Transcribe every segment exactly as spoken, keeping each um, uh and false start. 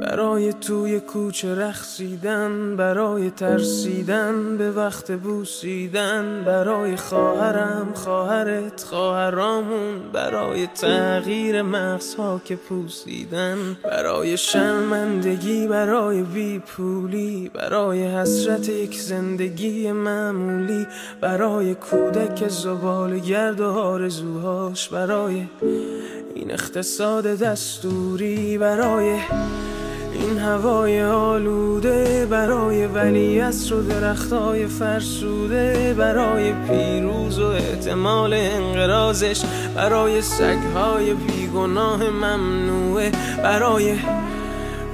برای توی کوچه رقصیدن، برای ترسیدن به وقت بوسیدن، برای خواهرم، خواهرت، خواهرامون، برای تغییر مغزها که پوسیدن، برای شرمندگی، برای بیپولی، برای حسرت یک زندگی معمولی، برای کودک زباله‌گرد و آرزوهاش، برای این اقتصاد دستوری، برای این هوای آلوده، برای ولیعصر و درختای فرسوده، برای پیروز و احتمال انقراضش، برای سگهای بیگناه ممنوعه، برای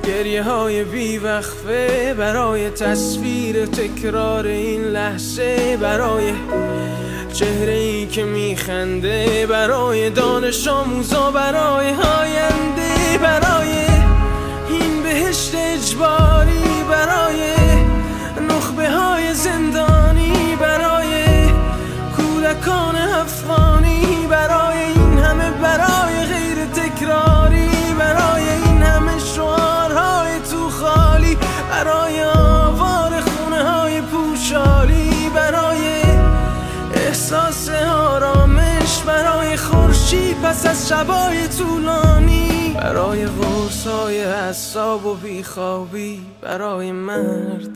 گریه های بیوقفه، برای تصویر تکرار این لحظه، برای چهره‌ای که میخنده، برای دانش آموزا، برای آینده، برای این بهشت اجباری، برای نخبه های زندانی، برای کودکان افغانی، برای این همه برای غیر تکراری، برای این همه شعارهای تو خالی، برای آوار خونه های پوشالی، برای احساس آرامش، برای خورشید پس از شبای طولانی، برای غرصای اعصاب و بیخوابی، برای مرد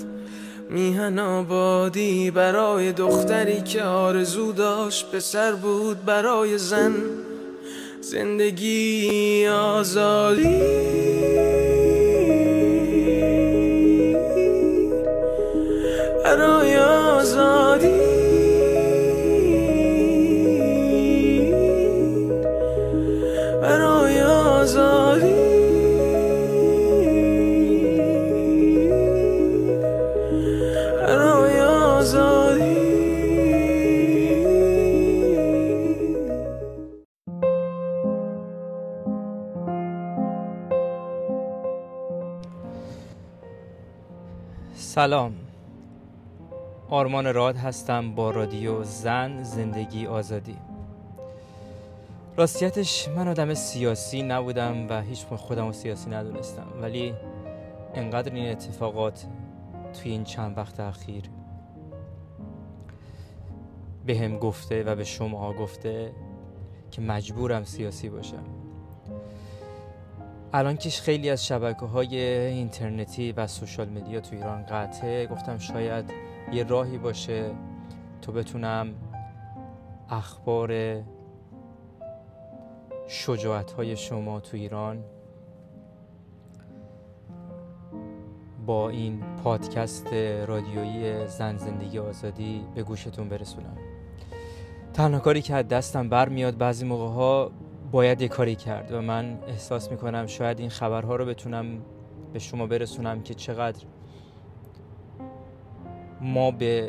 میهن آبادی، برای دختری که آرزو داشت پسر بود، برای زن زندگی آزادی، برای آزادی، برای آزادی، برای آزادی. سلام، آرمان راد هستم با رادیو زن زندگی آزادی. راستیتش من آدم سیاسی نبودم و هیچ خودم رو سیاسی ندونستم، ولی انقدر این اتفاقات توی این چند وقت اخیر به هم گفته و به شما گفته که مجبورم سیاسی باشم. الان که خیلی از شبکه‌های اینترنتی و سوشال مدیا تو ایران قطعه، گفتم شاید یه راهی باشه تو بتونم اخبار شجاعت‌های شما تو ایران با این پادکست رادیویی زن زندگی آزادی به گوشتون برسونم. تنها کاری که از دستم برمیاد بعضی موقع‌ها باید یه کاری کرد و من احساس می‌کنم شاید این خبرها رو بتونم به شما برسونم که چقدر ما به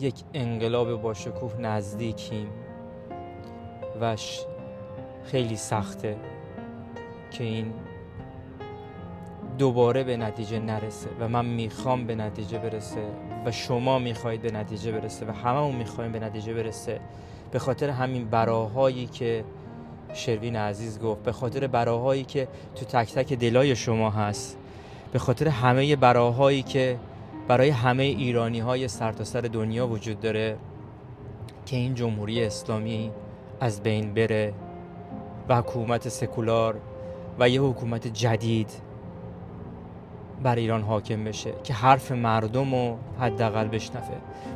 یک انقلاب باشکوه نزدیکیم و خیلی سخته که این دوباره به نتیجه نرسه و من میخوام به نتیجه برسه و شما میخواید به نتیجه برسه و هممون میخوایم به نتیجه برسه. به خاطر همین براهایی که شروین عزیز گفت، به خاطر براهایی که تو تک تک دلای شما هست، به خاطر همه براهایی که برای همه ایرانی های سرتاسر دنیا وجود داره که این جمهوری اسلامی از بین بره و حکومت سکولار و یه حکومت جدید بر ایران حاکم بشه که حرف مردم رو حداقل بشنفه.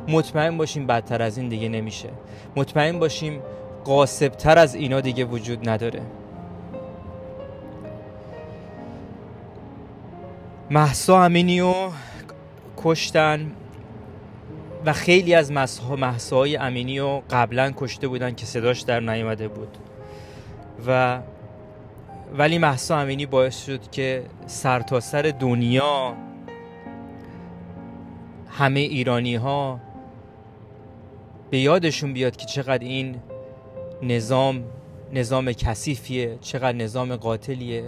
مطمئن باشیم بدتر از این دیگه نمیشه، مطمئن باشیم غاصب‌تر از اینا دیگه وجود نداره. مهسا امینی رو کشتن و خیلی از مهساهای امینی رو قبلا کشته بودن که صداش در نیامده بود و ولی مهسا امینی باعث شد که سر تا سر دنیا همه ایرانی ها به یادشون بیاد که چقدر این نظام نظام کثیفیه، چقدر نظام قاتلیه،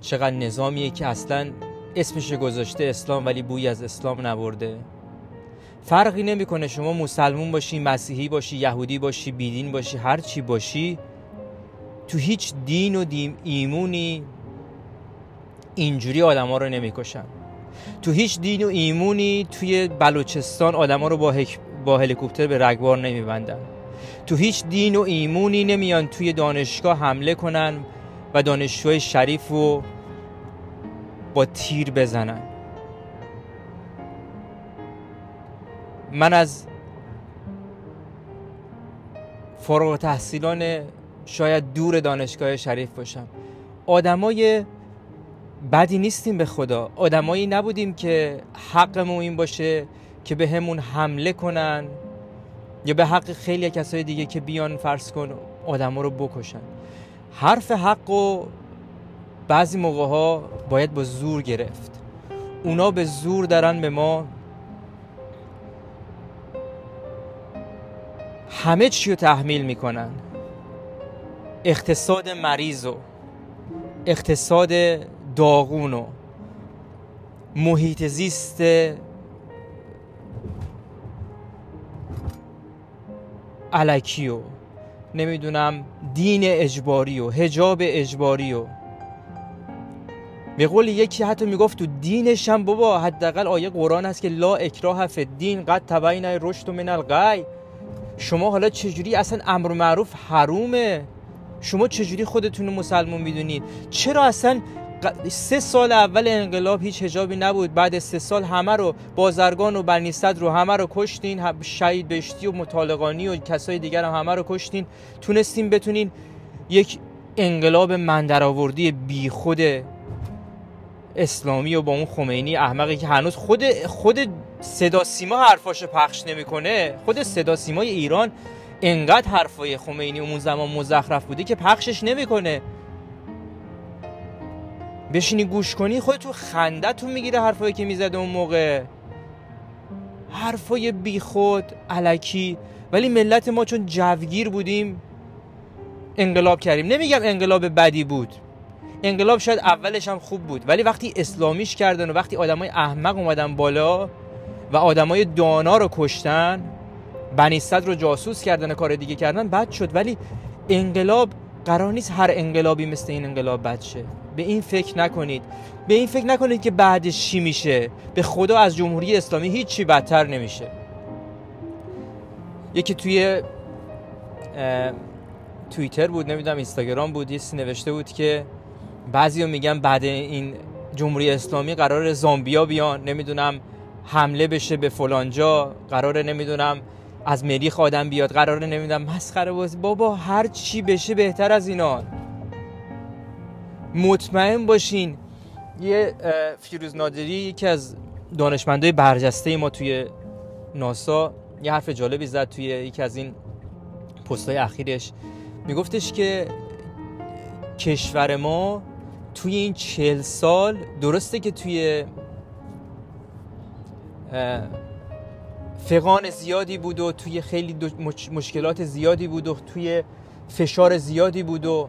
چقدر نظامیه که اصلا اسمش گذاشته اسلام ولی بویی از اسلام نبرده. فرقی نمیکنه شما مسلمون باشی، مسیحی باشی، یهودی باشی، بیدین باشی، هر چی باشی، تو هیچ دین و دین ایمونی اینجوری آدما رو نمیکشن. تو هیچ دین و ایمونی توی بلوچستان آدما رو با هک... با هلیکوپتر به رگبار نمیبندن. تو هیچ دین و ایمونی نمیان توی دانشگاه حمله کنن و دانشجوی شریف رو با تیر بزنن. من از فارغ تحصیلان شاید دور دانشگاه شریف باشم، آدمای بدی نیستیم به خدا، آدمایی نبودیم که حقمون این باشه که به همون حمله کنن یا به حق خیلی کسای دیگه که بیان فرض کن آدما رو بکشن. حرف حق رو بعضی موقع ها باید با زور گرفت. اونا به زور دارن به ما همه چی رو تحمیل میکنن، اقتصاد مریض و اقتصاد داغون و محیط زیست الکی و نمیدونم دین اجباری و حجاب اجباری و به قول یکی حتی میگفت تو دینش هم بابا حداقل آیه قرآن هست که لا اکراه فی الدین قد تبین الرشد من الغی. شما حالا چجوری اصلا امر معروف حرومه؟ شما چجوری خودتون مسلمون میدونید؟ چرا اصلا سه سال اول انقلاب هیچ حجابی نبود، بعد سه سال همه رو بازرگان و بنی صدر رو همه رو کشتین، شهید بهشتی و مطالقانی و کسای دیگر هم همه رو کشتین، تونستین بتونین یک انقلاب مندرآوردی بی خود اسلامی و با اون خمینی احمقی که هنوز خود خود صدا سیما حرفاشو پخش نمیکنه. خود صدا سیمای ایران انقدر حرفای خمینی اون زمان مزخرف بوده که پخشش نمیکنه. بشینی گوش کنی خودتو خندتو میگیره حرفایی که میزده اون موقع، حرفای بیخود الکی. ولی ملت ما چون جوگیر بودیم انقلاب کردیم. نمیگم انقلاب بدی بود، انقلاب شاید اولش هم خوب بود، ولی وقتی اسلامیش کردن و وقتی آدمای احمق اومدن بالا و آدمای دانا رو کشتن، بنی صدر رو جاسوس کردن و کار دیگه کردن، بد شد. ولی انقلاب قرار نیست هر انقلابی مثل این انقلاب بد شه. به این فکر نکنید، به این فکر نکنید که بعدش چی میشه. به خدا از جمهوری اسلامی هیچ چی بدتر نمیشه. یکی توی توییتر بود، نمیدونم اینستاگرام بود، یکی نوشته بود که بعضیا میگن بعد این جمهوری اسلامی قرار زامبیا بیان، نمیدونم حمله بشه به فلانجا، قراره نمیدونم از مریخ آدم بیاد، قراره نمیدونم مسخره بازی. بابا هر چی بشه بهتر از اینا. مطمئن باشین. یه فیروز نادری، یکی از دانشمندای برجسته ما توی ناسا، یه حرف جالبی زد توی یکی از این پست‌های اخیرش. میگفتش که کشور ما توی این چهل سال، درسته که توی فقان زیادی بود و توی خیلی مش... مشکلات زیادی بود و توی فشار زیادی بود و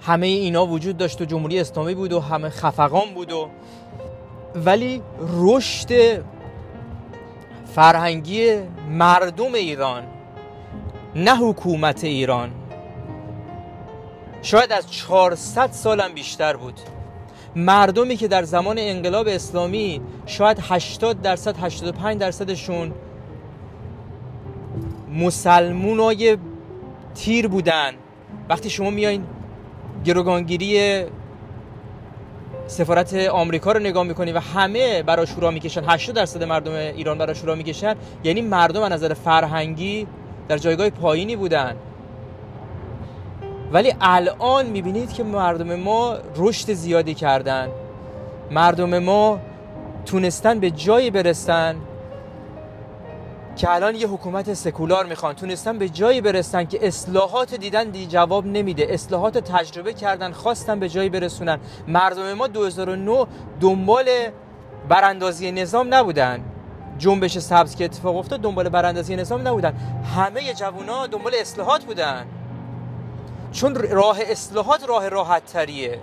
همه اینا وجود داشت و جمهوری اسلامی بود و همه خفقان بود و، ولی رشد فرهنگی مردم ایران، نه حکومت ایران، شاید از چهارصد سالم بیشتر بود. مردمی که در زمان انقلاب اسلامی شاید هشتاد درصد هشتاد و پنج درصدشون مسلمونای تیر بودن. وقتی شما میایین گروگانگیری سفارت آمریکا رو نگاه میکنی و همه براش هورا میکشن، هشتاد درصد مردم ایران براش هورا میکشن، یعنی مردم از نظر فرهنگی در جایگاه پایینی بودن. ولی الان میبینید که مردم ما رشد زیادی کردن، مردم ما تونستن به جایی برسن که الان یه حکومت سکولار میخوان، تونستن به جایی برسن که اصلاحات دیدن دی جواب نمیده، اصلاحات تجربه کردن، خواستن به جایی برسونن. مردم ما دو هزار و نه دنبال براندازی نظام نبودن، جنبش سبز که اتفاق افتاد دنبال براندازی نظام نبودن، همه جوونا دنبال اصلاحات بودن، چون راه اصلاحات راه راحت تریه.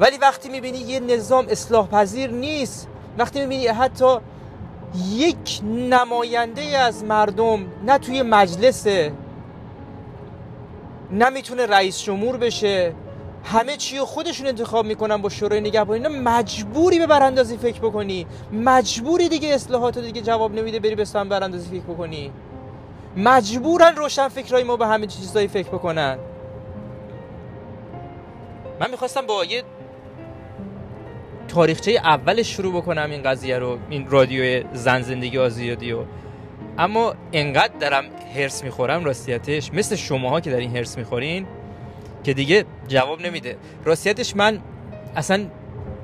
ولی وقتی میبینی یه نظام اصلاح پذیر نیست، وقتی میبینی حتی یک نماینده از مردم نه توی مجلسه، نمیتونه رئیس جمهور بشه، همه چی رو خودشون انتخاب میکنن با شورای نگهبان، اینا مجبوری به براندازی فکر بکنی، مجبوری دیگه اصلاحات دیگه جواب نمیده بری به سمت براندازی فکر بکنی، مجبورن روشن فکرای ما به همه چیزایی فکر بکنن. من میخواستم با یه تاریخچه اولش شروع بکنم این قضیه رو، این رادیو زن زندگی آزادیو، اما انقدر درم هرس میخورم راستیتش، مثل شماها که در این هرس میخورین، که دیگه جواب نمیده راستیتش. من اصلا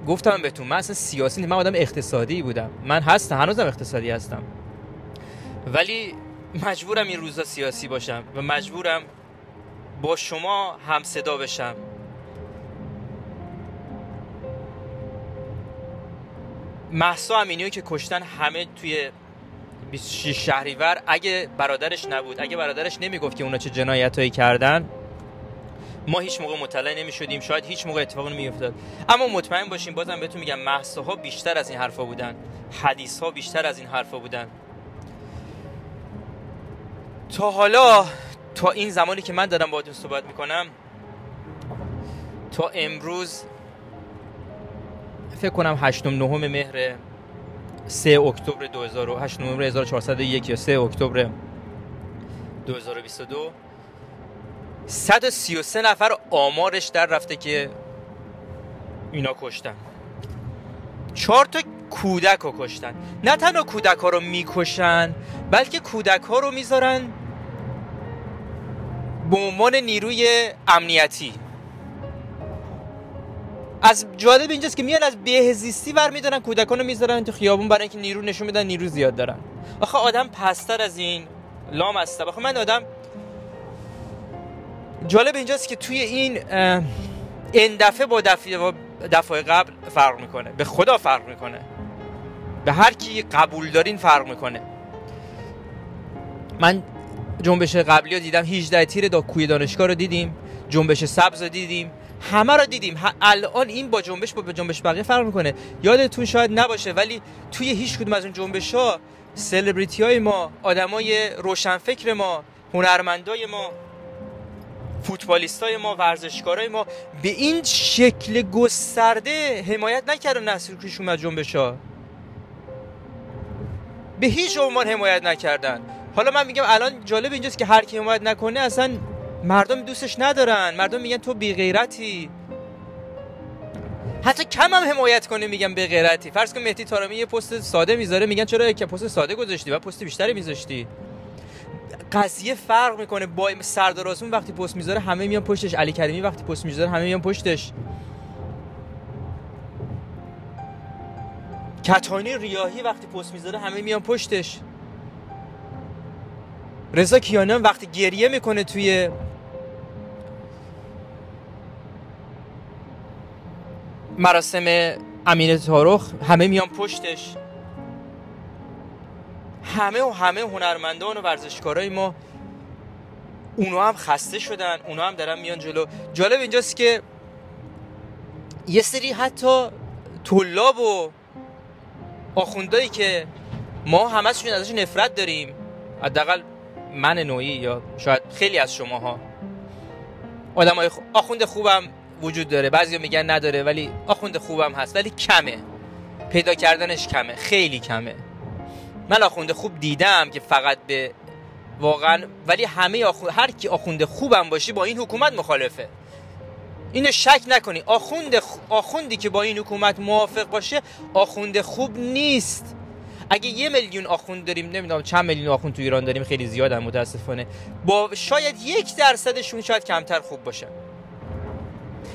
گفتم بهتون من اصلا سیاسی نیستم، من آدم اقتصادی بودم، من هستم، هنوزم اقتصادی هستم، ولی مجبورم این روزا سیاسی باشم و مجبورم با شما هم صدا بشم. مهسا امینی که کشتن همه توی بیست و شش شهریور، اگه برادرش نبود، اگه برادرش نمیگفت که اونا چه جنایتایی کردن، ما هیچ موقع مطلع نمیشدیم، شاید هیچ موقع اتفاق نمیافتاد. اما مطمئن باشیم، بازم بهتون میگم، مهساها بیشتر از این حرفا بودن، حدیثها بیشتر از این حرفا بودن. تا حالا، تا این زمانی که من دارم باهاتون صحبت میکنم، تا امروز فکر کنم هشتم نهم مهر، سوم اکتبر دو هزار و هشت، هشتم نوامبر هزار و چهارصد و یک یا سوم اکتبر دو هزار و بیست و دو، صد و سی و سه نفر آمارش در رفته که اینا کشتن. چهار تا کودک رو کشتن. نه تنها کودک ها رو میکشن، بلکه کودک ها رو میذارن به عنوان نیروی امنیتی. از جالب اینجاست که میان از بهزیستی برمیدارن کودکان رو میذارن تو خیابون برای اینکه نیرو نشون بدن نیرو زیاد دارن. آخه آدم پستر از این لام است. آخه من آدم، جالب اینجاست که توی این این دفعه با دفعه دفعه قبل فرق میکنه، به خدا فرق میکنه، به هر کی قبول دارین فرق میکنه. من جنبش قبلی رو دیدم، هجده تیر دا کوی دانشگاه رو دیدیم، جنبش سبز رو دیدیم، همه رو دیدیم. الان این با جنبش با جنبش بقیه فرق میکنه. یادتون شاید نباشه، ولی توی هیچ کدوم از اون جنبش ها سلبریتی های ما، آدمای روشنفکر ما، هنرمندای ما، فوتبالیستای ما، ورزشکارای ما به این شکل گسترده حمایت نکردن از سرکشون از جنبش ها، به هیچ عنوان حمایت نکردن. حالا من میگم الان جالب اینجاست که هر کی حمایت نکنه اصلا مردم دوستش ندارن، مردم میگن تو بی غیرتی. حتی کم هم حمایت کنه میگن بی غیرتی. فرض کن مهدی تارمی یه پست ساده میذاره، میگن چرا یک پست ساده گذاشتی و پست بیشتری میذاشتی. قضیه فرق میکنه. با سردار آزمون وقتی پست میذاره همه میان پشتش، علی کریمی وقتی پست میذاره همه میان پشتش، کتانی ریاهی وقتی پست میذاره همه میان پشتش، رضا کیانی وقتی گریه میکنه توی مراسم امین تارخ همه میان پشتش. همه و همه هنرمندان و ورزشکارای ما، اونا هم خسته شدن، اونا هم دارن میان جلو. جالب اینجاست که یه سری حتی طلاب و آخوندایی که ما همشون ازش نفرت داریم، حداقل من نوعی یا شاید خیلی از شماها، آدمای آخوند خوبم وجود داره، بعضیا میگن نداره، ولی آخوند خوبم هست، ولی کمه، پیدا کردنش کمه، خیلی کمه. من آخوند خوب دیدم که فقط به واقعا، ولی همه آخوند، هر کی آخوند خوبم باشی با این حکومت مخالفه، اینو شک نکنی. آخوند خ... آخوندی که با این حکومت موافق باشه آخوند خوب نیست. اگه یه میلیون آخوند داریم، نمیدونم چند میلیون آخوند تو ایران داریم، خیلی زیادن متاسفانه، با شاید یک درصدشون شاید کمتر خوب باشن.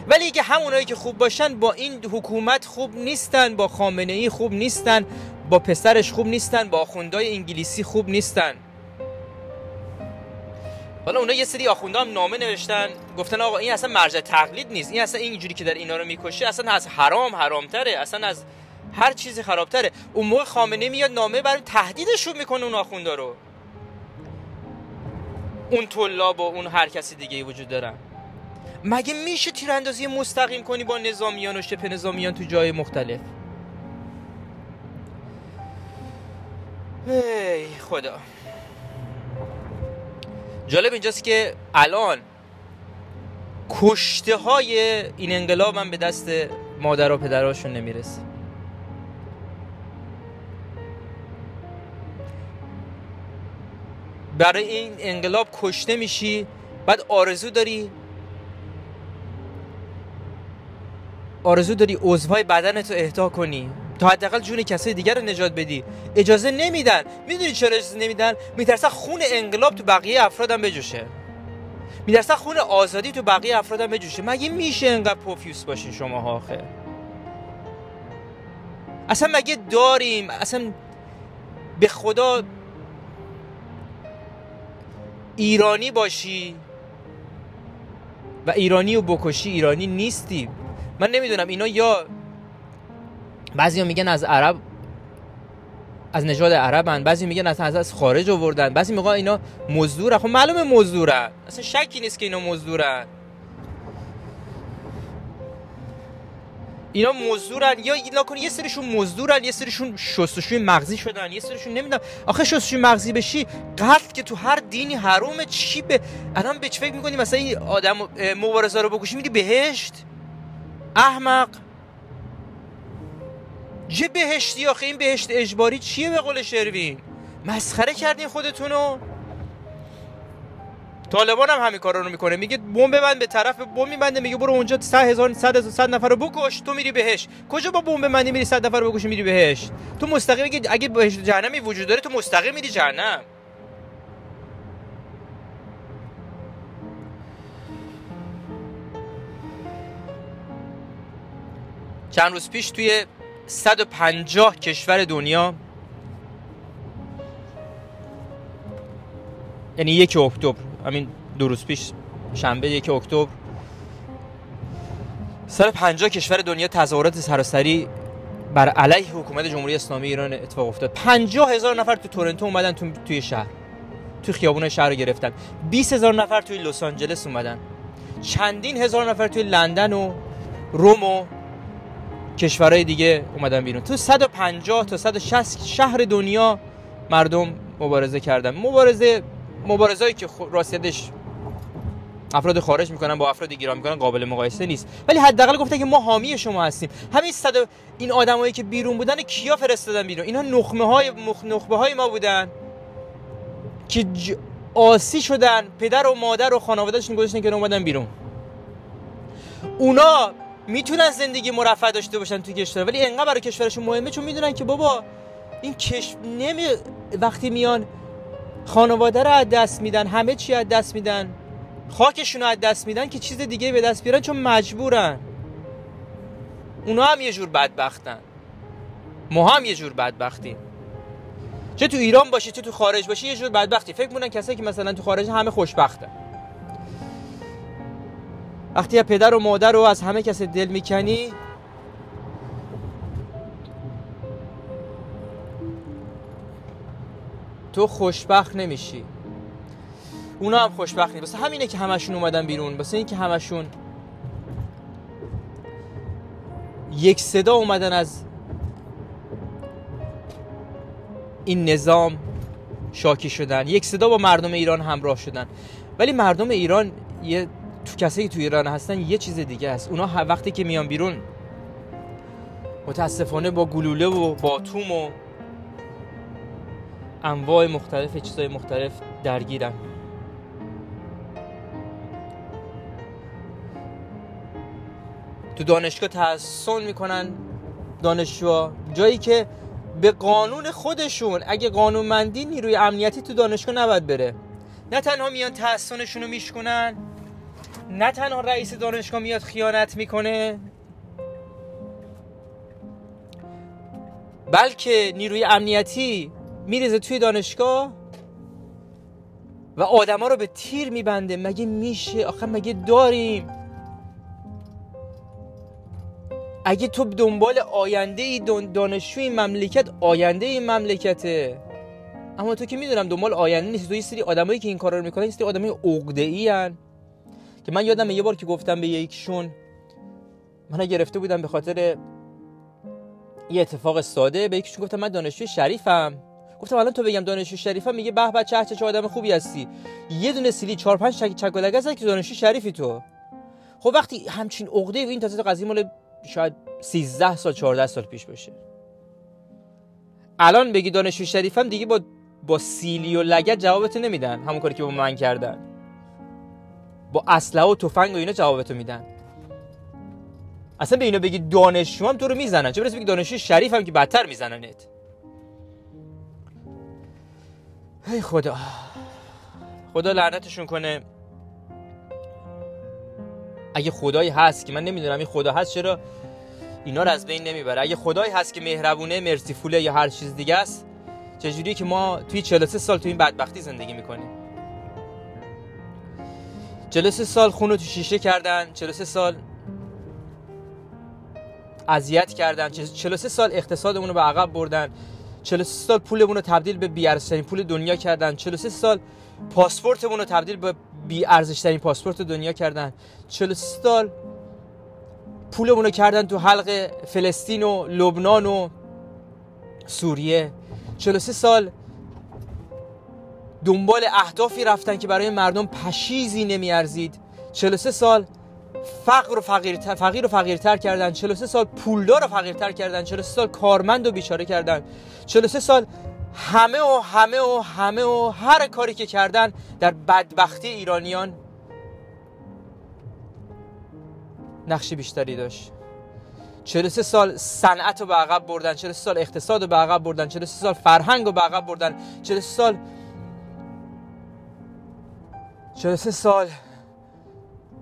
ولی اگه همونایی که خوب باشن با این حکومت خوب نیستن، با خامنه ای خوب نیستن، با پسرش خوب نیستن، با آخوندهای انگلیسی خوب نیستن. حالا اونا یه سری آخوندا هم نامه نوشتن، گفتن آقا این اصلا مرجع تقلید نیست، این اصلا اینجوری که در اینا رو میکشه اصلا از حرام حرامتره، اصلا از هر چیزی خرابتره. اون موقع خامنه میاد نامه برای تهدیدشون میکنه اون آخوندا رو، اون طلاب و اون هر کسی دیگه وجود دارن. مگه میشه تیراندازی مستقیم کنی با نظامیان و شبه نظامیان تو جای مختلف؟ ای خدا. جالب اینجاست که الان کشته های این انقلاب هم به دست مادر و پدرهاشون نمیرسه. برای این انقلاب کشته میشی، بعد آرزو داری آرزو داری عضوهای بدنت رو اهدا کنی تا حداقل جون کسای دیگر رو نجات بدی. اجازه نمیدن. میدونی چرا اجازه نمیدن؟ میترسن خون انقلاب تو بقیه افرادم بجوشه، میترسن خون آزادی تو بقیه افرادم بجوشه. مگه میشه انقدر پوفیوس باشین شماها؟ آخه اصلا مگه داریم؟ اصلا به خدا ایرانی باشی و ایرانی رو بکشی ایرانی نیستی. من نمیدونم اینا، یا بعضی میگن از عرب، از نژاد عربن، بعضی میگن از از خارج آوردن، بعضی میگن اینا مزدورن. خب معلومه مزدورن، اصلا شکی نیست که اینا مزدورن. اینا مزدورن، یا اینا کن یه سریشون مزدورن، یه سریشون شستشوی مغزی شدن، یه سریشون نمیدونم. آخه شستشوی مغزی بشی، قتل که تو هر دینی حرومه. چی به الان به چه فکر می‌کنی؟ مثلا این آدم مبارزه رو بکشی میری بهشت؟ احمق، چه بهشتی آخه؟ این بهشت اجباری چیه؟ به قول شروین مسخره کردین خودتونو. طالبان هم همین کارا رو میکنه، میگه بمب ببند، به طرف بمب میبنده، میگه برو اونجا صد هزار صد نفر رو بکش، تو میری بهش. کجا با بمب ببندی میری صد نفر رو بکشی میری بهش؟ تو مستقیم، میگه اگه بهشت جهنمی وجود داره تو مستقیم میری جهنم. چند روز پیش توی صد و پنجاه کشور دنیا، یعنی یک اکتبر، همین دو روز پیش شنبه یک اکتبر، صد و پنجاه کشور دنیا تظاهرات سراسری بر علیه حکومت جمهوری اسلامی ایران اتفاق افتاد. پنجاه هزار نفر تو تورنتو اومدن تو توی شهر، توی خیابون شهر رو گرفتن. بیست هزار نفر توی لس آنجلس اومدن. چندین هزار نفر توی لندن و روم و کشورهای دیگه اومدن بیرون. تو صد و پنجاه تا صد و شصت شهر دنیا مردم مبارزه کردن. مبارزه مبارزه‌ای که راستش افراد خارج میکنن با افراد ایران میکنن قابل مقایسه نیست، ولی حداقل گفتن که ما حامی شما هستیم. همین صد این آدمایی که بیرون بودن کیا فرستادن بیرون؟ اینا نخبه‌های نخبه‌های ما بودن که آسی شدن، پدر و مادر و خانواده‌شون گذاشتن که اومدن بیرون. اونا میتونن زندگی مرفه داشته باشن توی کشور، ولی انقدر برای کشورشون مهمه، چون میدونن که بابا این کشور نمی... وقتی میان خانواده رو از دست میدن، همه چی از دست میدن، خاکشون رو از دست میدن که چیز دیگه به دست بیارن، چون مجبورن. اونا هم یه جور بدبختن، ما هم یه جور بدبختیم. چه تو ایران باشی چه تو خارج باشی یه جور بدبختی. فکر میکنن کسایی که مثلا تو خارج همه خوشبختن. وقتی پدر و مادر رو از همه کس دل میکنی، تو خوشبخت نمیشی، اونا هم خوشبخت نیست. بس همینه که همشون اومدن بیرون، بس این که همشون یک صدا اومدن از این نظام شاکی شدن، یک صدا با مردم ایران همراه شدن. ولی مردم ایران یه تو کسایی تو ایران هستن یه چیز دیگه است. اونا وقتی که میان بیرون متاسفانه با گلوله و باتوم و انواع مختلف چیزهای مختلف درگیرن. تو دانشگاه تحصن میکنن دانشجوها، جایی که به قانون خودشون اگه قانونمندی نیروی امنیتی تو دانشگاه نباید بره. نه تنها میان تحصنشون رو میشکنن، نه تنها رئیس دانشگاه میاد خیانت میکنه، بلکه نیروی امنیتی میریزه توی دانشگاه و آدما رو به تیر میبنده. مگه میشه آخه؟ مگه داریم؟ اگه تو دنبال آینده دانشجوی مملکت، آینده این مملکته، اما تو که میدونم دنبال آینده نیستی. تو یه سری آدمایی که این کارا رو میکنن یه سری آدمای عقده‌ای ان. که من یادم یه بار که گفتم به یکشون، من گرفته بودم به خاطر یه اتفاق ساده، به یکشون گفتم من دانشجوی شریفم. گفتم الان تو بگم دانشجوی شریفم، میگه به به چه چه آدم خوبی هستی. یه دونه سیلی چهار پنج چک چکلگه زد که دانشجوی شریفی تو. خب وقتی همچین عقده این تازه قضیه مال شاید سیزده سال چهارده سال پیش باشه، الان بگی دانشجو شریفم دیگه با با سیلی و لگد جوابت نمیدن، همون کاری که با من کردن، با اسلحه و تفنگ و اینا جوابتو میدن. اصلا به اینا بگی دانشجو هم تو رو میزنن، چه برسه بگی دانشجو شریف هم که بدتر میزننت. هی خدا، خدا لعنتشون کنه. اگه خدایی هست که من نمیدونم این خدا هست چرا اینا رو از بین نمیبره، اگه خدایی هست که مهربونه، مرسیفوله یا هر چیز دیگه است، چجوریه که ما توی چهل و سه سال توی این بدبختی زندگی میکنیم؟ چهل و سه سال خون رو تو شیشه کردن، چهل و سه سال اذیت کردن، چهل و سه سال اقتصادمون رو به عقب بردن، چهل و سه سال پولمون رو تبدیل به بی‌ارزش‌ترین پول دنیا کردن، چهل و سه سال پاسپورتمون رو تبدیل به بی‌ارزش‌ترین پاسپورت دنیا کردن، چهل و سه سال پولمون رو کردن تو حلق فلسطین و لبنان و سوریه، چهل و سه سال دنبال اهدافی رفتن که برای مردم پشیزی نمیارزید، چهل و سه سال فقر و فقیرتر فقیر و فقیرتر کردن، چهل و سه سال پولدار رو فقیرتر کردن، چهل و سه سال کارمند و بیچاره کردن، چهل و سه سال همه و همه و همه و هر کاری که کردن در بدبختی ایرانیان نقش بیشتری داشت. چهل و سه سال صنعت رو به عقب بردن، چهل و سه سال اقتصاد رو به عقب بردن، چهل و سه سال فرهنگ رو به عقب بردن، چهل و سه سال چهل و سه سال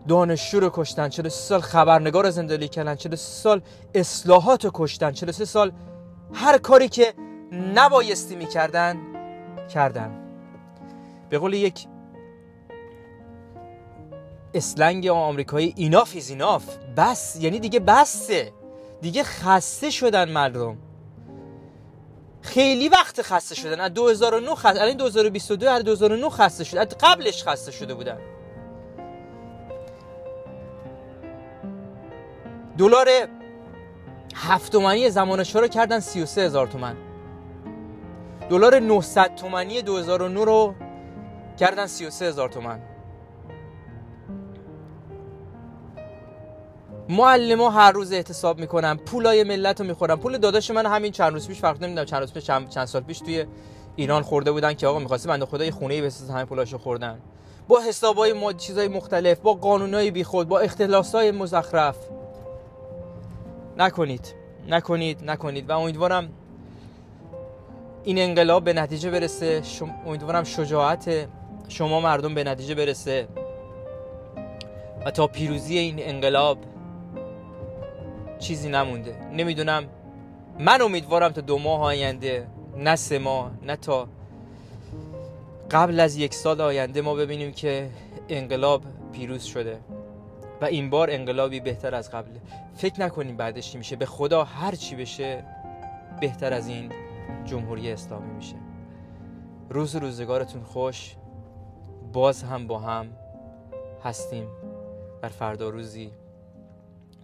دانشجو رو کشتن، چهل و سه سال خبرنگار رو زندانی کردن، چهل و سه سال اصلاحات رو کشتن، چهل و سه سال هر کاری که نبایستی میکردن کردن. به قول یک اسلنگ آمریکایی ایناف ایز ایناف، بس، یعنی دیگه بسه، دیگه خسته شدن مردم، خیلی وقت خسته شدن، از دو هزار و نه خسته، الان دو هزار و بیست و دو، از دو هزار و نه خسته شدن، از قبلش خسته شده بودن. دلار هفت تومانی زمانش رو کردن سی و سه هزار تومان، دلار نهصد تومانی دو هزار و نه رو کردن سی و سه هزار تومان. معلم‌ها هر روز احتساب میکنن، پولای ملت رو میخورن. پول داداش من همین چند روز پیش، فرق نمیدونم چند روز پیش چند, چند سال پیش توی ایران خورده بودن که آقا می‌خواسته بنده خدا یه خونه‌ای بسازه، همین پولاشو خوردن، با حسابای ما چیزای مختلف، با قانونای بیخود، با اختلاسای مزخرف. نکنید نکنید نکنید و امیدوارم این انقلاب به نتیجه برسه، شم... امیدوارم شجاعت شما مردم به نتیجه برسه و تا پیروزی این انقلاب چیزی نمونده. نمیدونم، من امیدوارم تا دو ماه آینده، نه سه ماه، نه تا قبل از یک سال آینده، ما ببینیم که انقلاب پیروز شده و این بار انقلابی بهتر از قبله. فکر نکنیم بعدش چی میشه، به خدا هر چی بشه بهتر از این جمهوری اسلامی میشه. روز روزگارتون خوش. باز هم با هم هستیم در فردا روزی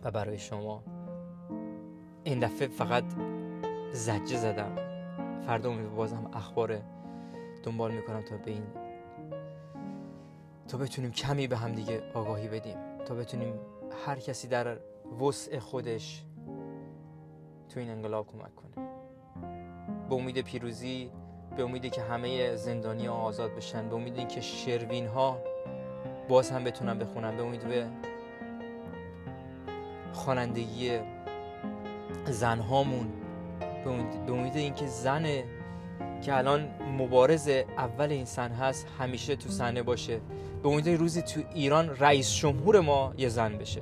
و برای شما. این دفعه فقط زجه زدم، فردا باز هم اخبار دنبال میکنم تا به این تا بتونیم کمی به هم دیگه آگاهی بدیم، تا بتونیم هر کسی در وسع خودش تو این انقلاب کمک کنه. به امید پیروزی، به امید که همه زندانی ها آزاد بشن، به امید که شروین ها باز هم بتونن بخونن، به امید به خوانندگی زن هامون، به امید اینکه زن که الان مبارز اول این صحنه هست همیشه تو صحنه باشه، به امید روزی تو ایران رئیس جمهور ما یه زن بشه.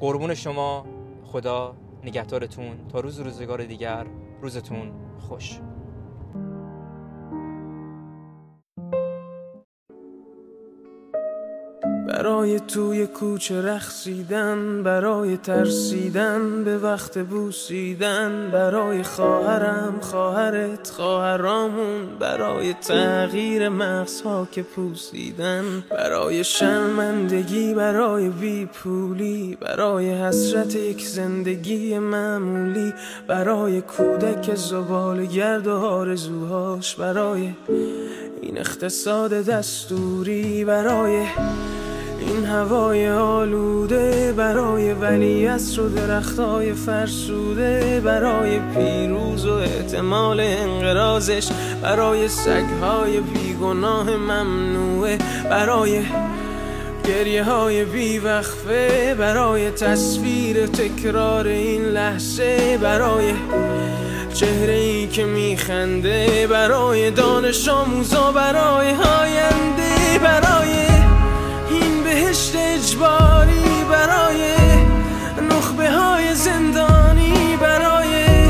قربون شما، خدا نگهدارتون، تا روز روزگار دیگر. روزتون خوش. برای توی کوچه رقصیدن، برای ترسیدن به وقت بوسیدن، برای خواهرم، خواهرت، خواهرامون، برای تغییر مغزها که پوسیدن، برای شرمندگی، برای بیپولی، برای حسرت یک زندگی معمولی، برای کودک زباله‌گرد و آرزوهاش، برای این اقتصاد دستوری، برای این هوای آلوده برای ولیعصر و درختای فرسوده، برای پیروز و احتمال انقراضش، برای سگهای بیگناه ممنوعه، برای گریه های بیوقفه، برای تصویر تکرار این لحظه، برای چهره ای که میخنده، برای دانش آموزا، برای آینده، برای این بهشت اجباری، برای نخبه های زندانی، برای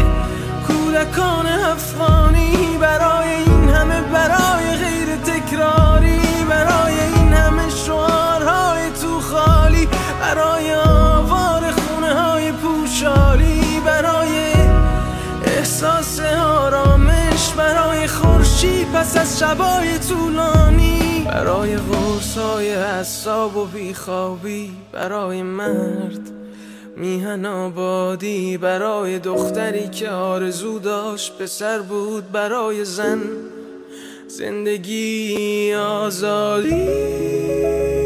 کودکان افغانی، برای این همه برای غیر تکراری، برای این همه شعارهای تو خالی، برای آوار خونه های پوشالی، برای احساس آرامش، برای خورشید پس از شبای طولانی، برای قرصای اعصاب و بیخوابی، برای مرد میهن آبادی، برای دختری که آرزو داشت پسر بود، برای زن زندگی آزادی.